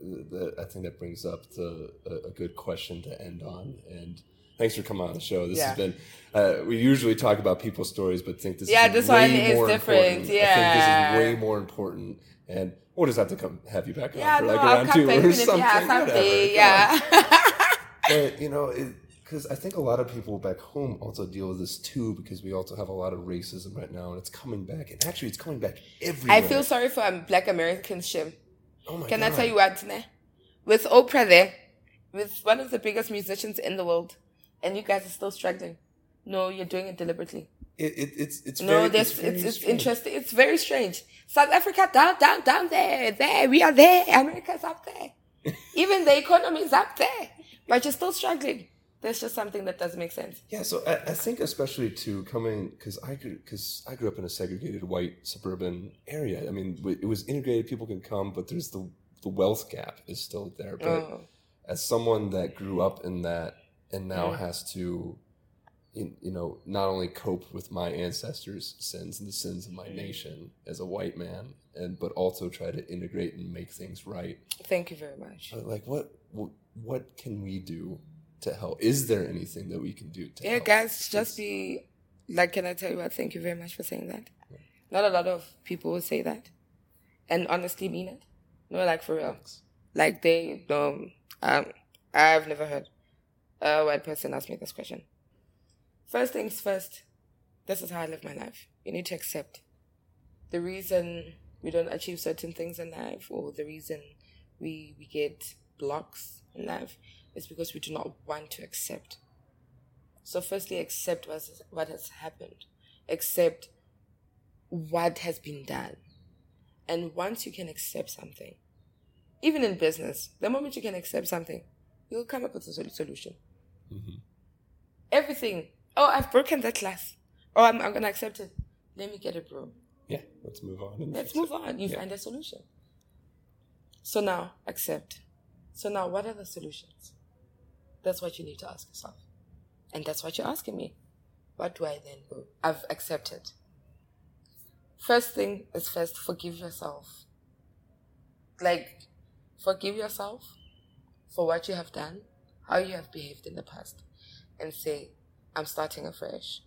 that I think that brings up the, a, a good question to end on. And thanks for coming on the show. This yeah. has been, uh, we usually talk about people's stories, but think this yeah, is this way more is important. Yeah. I think this is way more important. And we'll just have to come have you back on yeah, for like no, around two or something. Yeah, something, yeah. But, you know, because I think a lot of people back home also deal with this too, because we also have a lot of racism right now, and it's coming back. And actually, it's coming back everywhere. I feel sorry for um, black Americans, Shim. Oh, my Can God. I tell you what, ne? With Oprah there, with one of the biggest musicians in the world, and you guys are still struggling. No, you're doing it deliberately. It, it, it's it's no, very, it's, very it's, it's interesting. It's very strange. South Africa down, down, down there, there. We are there. America's up there. Even the economy is up there, but you're still struggling. There's just something that doesn't make sense. Yeah, so I, I think especially to coming because I because I grew up in a segregated white suburban area. I mean, it was integrated. People can come, but there's the the wealth gap is still there. But oh. as someone that grew up in that and now mm. has to. In, you know, not only cope with my ancestors' sins and the sins of my nation as a white man, and but also try to integrate and make things right. Thank you very much. But like, what, what what can we do to help? Is there anything that we can do to yeah, help? Yeah, guys, just be, like, can I tell you what? Thank you very much for saying that. Yeah. Not a lot of people would say that, and honestly mean it. No, like for real. Like they, um, um, I've never heard a white person ask me this question. First things first, this is how I live my life. You need to accept the reason we don't achieve certain things in life, or the reason we we get blocks in life, is because we do not want to accept. So firstly, accept what has happened. Accept what has been done. And once you can accept something, even in business, the moment you can accept something, you'll come up with a solution. Mm-hmm. Everything. Oh, I've broken that glass. Oh, I'm, I'm going to accept it. Let me get it, bro. Yeah, let's move on. Let's move on. You yeah. find a solution. So now, accept. So now, what are the solutions? That's what you need to ask yourself. And that's what you're asking me. What do I then do? I've accepted. First thing is first, forgive yourself. Like, forgive yourself for what you have done, how you have behaved in the past, and say, I'm starting afresh.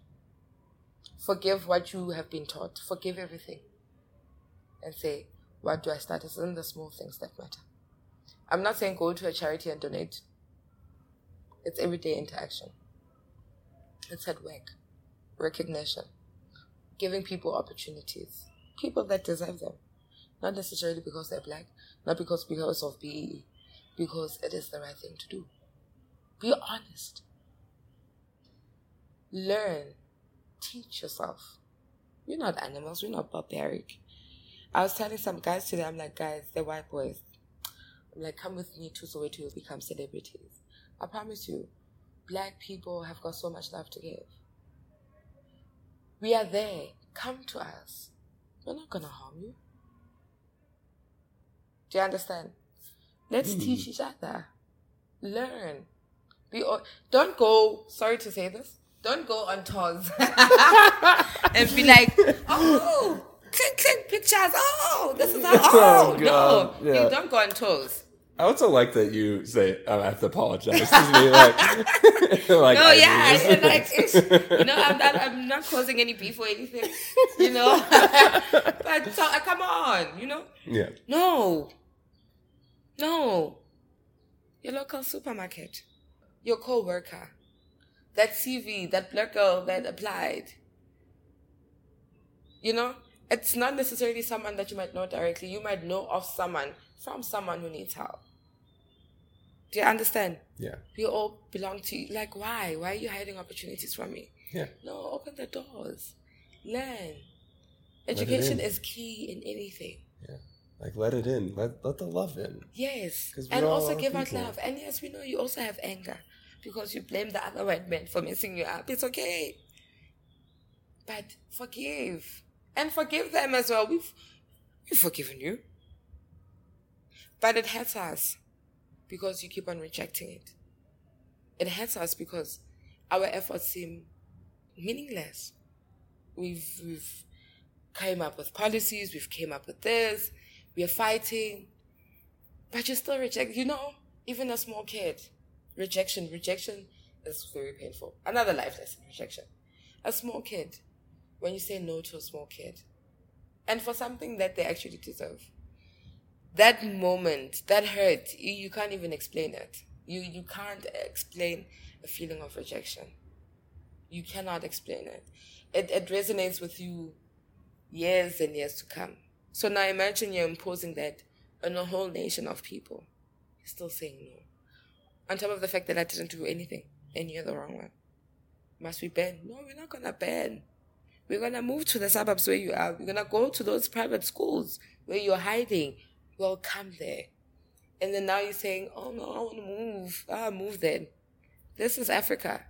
Forgive what you have been taught. Forgive everything. And say, what do I start? It's in the small things that matter. I'm not saying go to a charity and donate. It's everyday interaction. It's at work. Recognition. Giving people opportunities. People that deserve them. Not necessarily because they're black. Not because because of B E E. Because it is the right thing to do. Be honest. Learn. Teach yourself. We're not animals. We're not barbaric. I was telling some guys today, I'm like, guys, they're white boys. I'm like, come with me to Soweto, you'll become celebrities. I promise you, black people have got so much love to give. We are there. Come to us. We're not going to harm you. Do you understand? Let's mm. teach each other. Learn. Be all- Don't go, sorry to say this, don't go on tours and be like, oh, click, click pictures. Oh, this is how. Oh, oh no. Yeah. You don't go on tours. I also like that you say, oh, I have to apologize. me, like, like, no, I yeah. And like, it's, you know, I'm not, I'm not causing any beef or anything, you know. But so, uh, come on, you know. Yeah. No. No. Your local supermarket. Your co-worker. That C V, that black girl that applied. You know, it's not necessarily someone that you might know directly. You might know of someone from someone who needs help. Do you understand? Yeah. We all belong to you. Like, why? Why are you hiding opportunities from me? Yeah. No, open the doors. Learn. Education is key in anything. Yeah. Like, let it in. Let, let the love in. Yes. And also give out love. And yes, we know you also have anger. Because you blame the other white men for messing you up. It's okay. But forgive. And forgive them as well. We've, we've forgiven you. But it hurts us because you keep on rejecting it. It hurts us because our efforts seem meaningless. We've, we've came up with policies. We've came up with this. We're fighting. But you still reject. You know, even a small kid. Rejection. Rejection is very painful. Another life lesson, rejection. A small kid, when you say no to a small kid, and for something that they actually deserve, that moment, that hurt, you, you can't even explain it. You, you can't explain a feeling of rejection. You cannot explain it. It, it resonates with you years and years to come. So now imagine you're imposing that on a whole nation of people. You're still saying no. On top of the fact that I didn't do anything, and you're the wrong one. Must we ban? No, we're not going to ban. We're going to move to the suburbs where you are. We're going to go to those private schools where you're hiding. Well, come there. And then now you're saying, oh, no, I want to move. Ah, move then. This is Africa.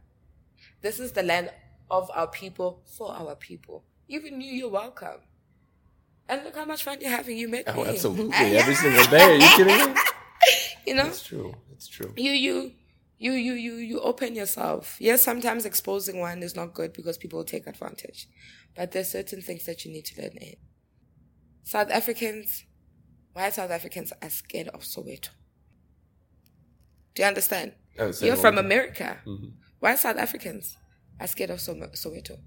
This is the land of our people, for our people. Even you, you're welcome. And look how much fun you're having. You met oh, me. Absolutely. Every single day. Are you kidding me? You know, it's true. It's true. You, you, you, you, you, you open yourself. Yes, sometimes exposing one is not good because people will take advantage, but there's certain things that you need to learn in. South Africans, why South Africans are scared of Soweto? Do you understand? You're from America. Mm-hmm. Why South Africans are scared of Soweto?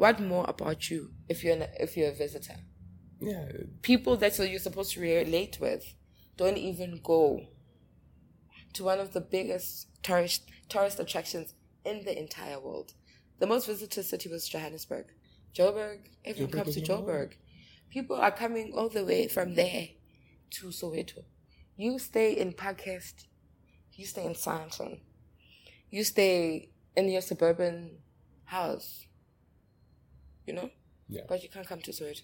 What more about you if you're an, if you're a visitor? Yeah. People that you're supposed to relate with don't even go to one of the biggest tourist tourist attractions in the entire world. The most visited city was Johannesburg. Joburg, everyone Joburg comes to Joburg. People are coming all the way from there to Soweto. You stay in Parkhurst, you stay in Sandton, you stay in your suburban house, you know? Yeah. But you can't come to Soweto.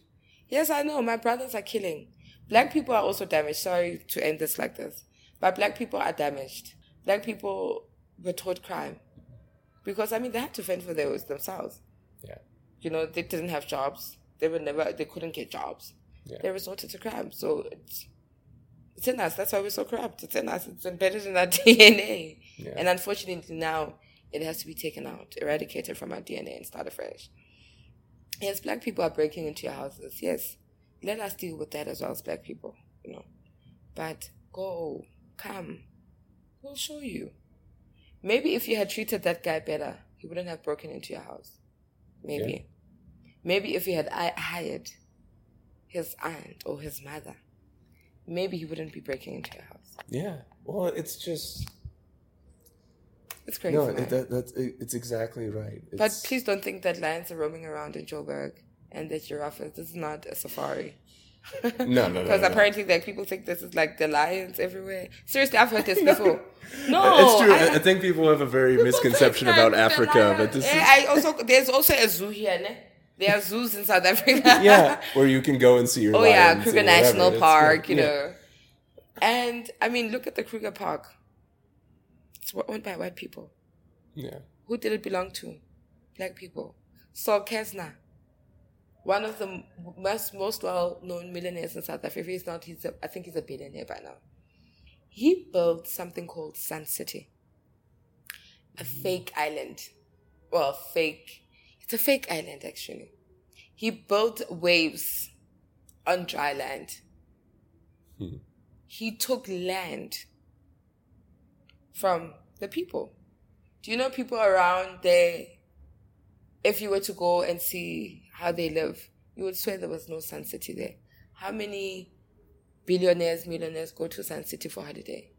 Yes, I know, my brothers are killing. Black people are also damaged. Sorry to end this like this. But black people are damaged. Black people were taught crime. Because, I mean, they had to fend for those themselves. Yeah. You know, they didn't have jobs. They were never, they couldn't get jobs. Yeah. They resorted to crime. So it's, it's in us. That's why we're so corrupt. It's in us. It's embedded in our D N A. Yeah. And unfortunately now it has to be taken out, eradicated from our D N A and started fresh. Yes, black people are breaking into your houses. Yes. Let us deal with that as well as black people, you know. But go, come. We'll show you. Maybe if you had treated that guy better, he wouldn't have broken into your house. Maybe. Yeah. Maybe if he had hired his aunt or his mother, maybe he wouldn't be breaking into your house. Yeah. Well, it's just... It's crazy. No, it, that, that's, it, it's exactly right. It's... But please don't think that lions are roaming around in Joburg and that giraffes. This is not a safari. no, no, no. Because no, apparently no. Like, people think this is like the lions everywhere. Seriously, I've heard this before. No. It's true. I, I think people have a very misconception about Africa. But this yeah, is... I also There's also a zoo here, ne? There are zoos in South Africa. yeah, where you can go and see your oh, lions. Oh, yeah, Kruger National Park, it's, you yeah. know. And, I mean, look at the Kruger Park. It's owned by white people. Yeah. Who did it belong to? Black people. Saul Kesner. One of the most, most well-known millionaires in South Africa, he's not, he's a, I think he's a billionaire by now. He built something called Sun City. A fake island. Well, fake. It's a fake island, actually. He built waves on dry land. Hmm. He took land from the people. Do you know people around there, if you were to go and see how they live, you would swear there was no Sun City there. How many billionaires, millionaires go to Sun City for holiday?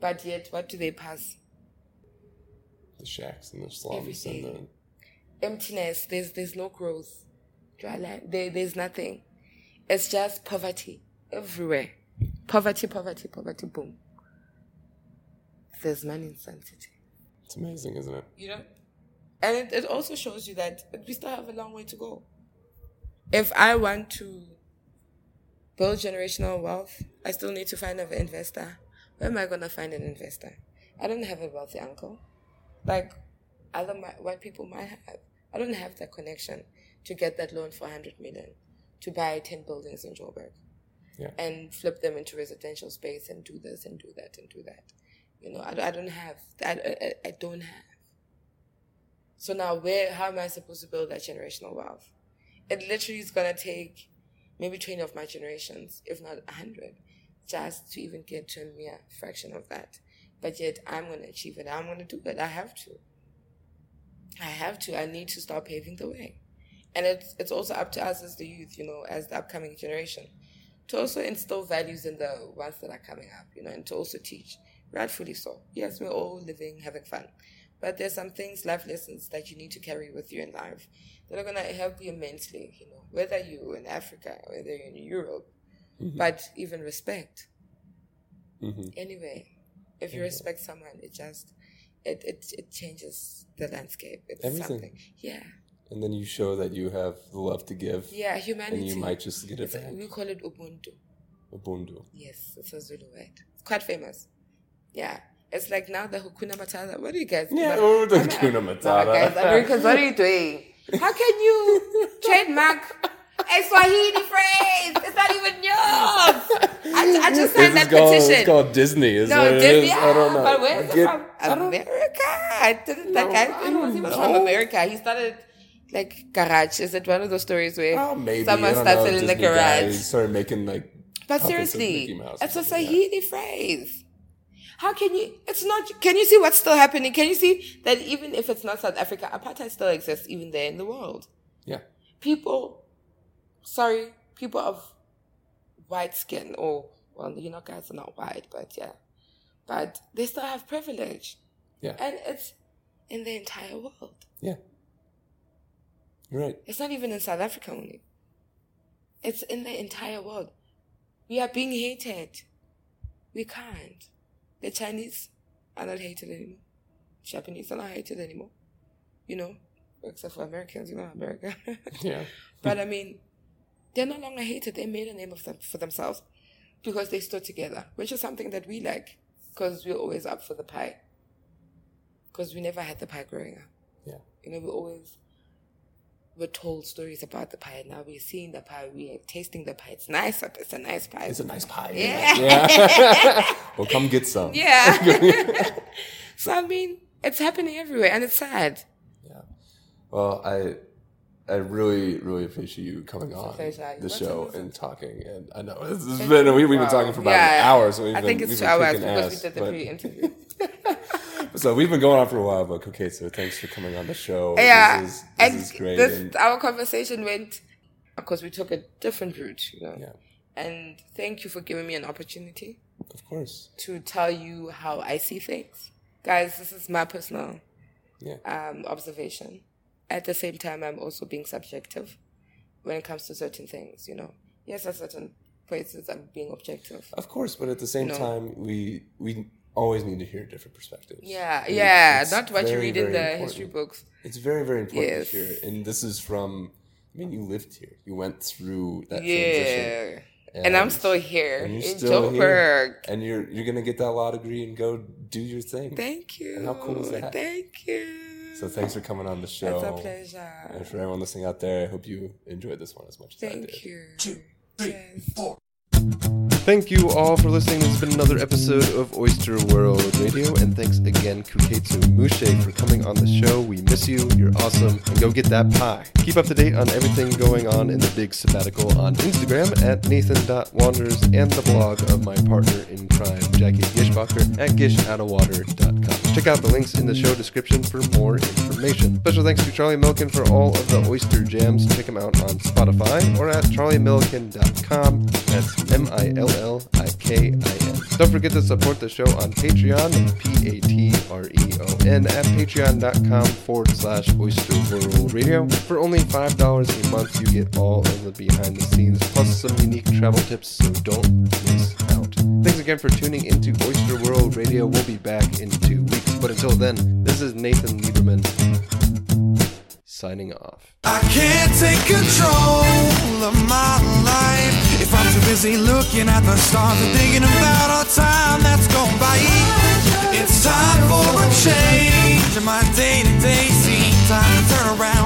But yet, what do they pass? The shacks and the slums. Everything. And the... Emptiness. There's there's no growth. Dry land. There, there's nothing. It's just poverty everywhere. Poverty, poverty, poverty, boom. There's money in Sun City. It's amazing, isn't it? You know? And it, it also shows you that we still have a long way to go. If I want to build generational wealth, I still need to find an investor. Where am I going to find an investor? I don't have a wealthy uncle. Like other white people might have. I don't have that connection to get that loan for one hundred million dollars to buy ten buildings in Joburg yeah. and flip them into residential space and do this and do that and do that. You know, I, I don't have, I, I, I don't have. So now where, how am I supposed to build that generational wealth? It literally is going to take maybe twenty of my generations, if not one hundred, just to even get to a mere fraction of that. But yet I'm going to achieve it. I'm going to do it. I have to. I have to. I need to start paving the way. And it's, it's also up to us as the youth, you know, as the upcoming generation, to also instill values in the ones that are coming up, you know, and to also teach. Rightfully so. Yes, we're all living, having fun. But there's some things, life lessons that you need to carry with you in life that are going to help you immensely, you know, whether you're in Africa, whether you're in Europe, mm-hmm. but even respect. Mm-hmm. Anyway, if you mm-hmm. respect someone, it just, it, it, it changes the landscape. It's everything. Something. Yeah. And then you show that you have the love to give. Yeah, humanity. And you might just get it back. We call it Ubuntu. Ubuntu. Yes, it's a Zulu word. It's quite famous. Yeah. It's like now the Hakuna Matata. What do you guys do? Yeah, oh, the Hakuna Matata. Guys, Americans, what are you doing? How can you trademark a Swahili phrase? It's not even yours. I, I just signed that called, petition. It's called Disney. Is no, Disney. I don't know. But where's it from? America. I didn't no, that guy. He was, he was from America. He started like garage. Is it one of those stories where oh, maybe. someone started know, in Disney the garage? He started making like. But seriously, it's a Swahili phrase. How can you, it's not, can you see what's still happening? Can you see that even if it's not South Africa, apartheid still exists even there in the world? Yeah. People, sorry, people of white skin, or, well, you know, guys are not white, but yeah. But they still have privilege. Yeah. And it's in the entire world. Yeah. You're right. It's not even in South Africa only. It's in the entire world. We are being hated. We can't. The Chinese are not hated anymore. Japanese are not hated anymore. You know, except for Americans, you know, America. Yeah. But I mean, they're no longer hated. They made a name of them for themselves because they stood together, which is something that we lack because we're always up for the pie. Because we never had the pie growing up. Yeah. You know, we always were told stories about the pie. Now we're seeing the pie. We're tasting the pie. It's nice. It's a nice pie. It's a nice pie. Yeah. Yeah. Well, come get some. Yeah. So, I mean, it's happening everywhere and it's sad. Yeah. Well, I I really, really appreciate you coming it's on the What's show and talking. And I know this has been, we've been wow. talking for about yeah. an hour. So we've I been, think it's we've two hours because ass, we did the pre-interview. So we've been going on for a while, but Kuketsu, so thanks for coming on the show. Yeah, this is, this and, is great. This, and our conversation went because we took a different route, you know. Yeah. And thank you for giving me an opportunity. Of course. To tell you how I see things, guys. This is my personal yeah. um, observation. At the same time, I'm also being subjective when it comes to certain things, you know. Yes, at certain places, I'm being objective. Of course, but at the same you know? time, we we. always need to hear different perspectives. Yeah, and yeah, not what very, you read in the important. history books. It's very, very important yes. to hear. And this is from, I mean, you lived here. You went through that yeah. transition. And, and I'm still here in Joburg. And you're you're going to get that law degree and go do your thing. Thank you. And how cool is that? Thank you. So thanks for coming on the show. It's a pleasure. And for everyone listening out there, I hope you enjoyed this one as much as Thank I did. Thank you. Two, three, yes. four. Thank you all for listening. This has been another episode of Oyster World Radio. And thanks again, Kuketsu Moushe, for coming on the show. We miss you. You're awesome. And go get that pie. Keep up to date on everything going on in the big sabbatical on Instagram at nathan dot wanders and the blog of my partner in crime, Jackie Gishbacher, at gish out of water dot com. Check out the links in the show description for more information. Special thanks to Charlie Milken for all of the Oyster Jams. Check him out on Spotify or at charlie milken dot com. That's M I L L I K I N. Don't forget to support the show on Patreon, P A T R E O N, at patreon.com forward slash Oyster World Radio. For only five dollars a month, you get all of the behind the scenes, plus some unique travel tips, so don't miss out. Thanks again for tuning into Oyster World Radio. We'll be back in two weeks, but until then, this is Nathan Lieberman signing off. I can't take control of my life. If I'm too busy looking at the stars and thinking about our time that's gone by, it's time for a change in my day-to-day scene. Time to turn around.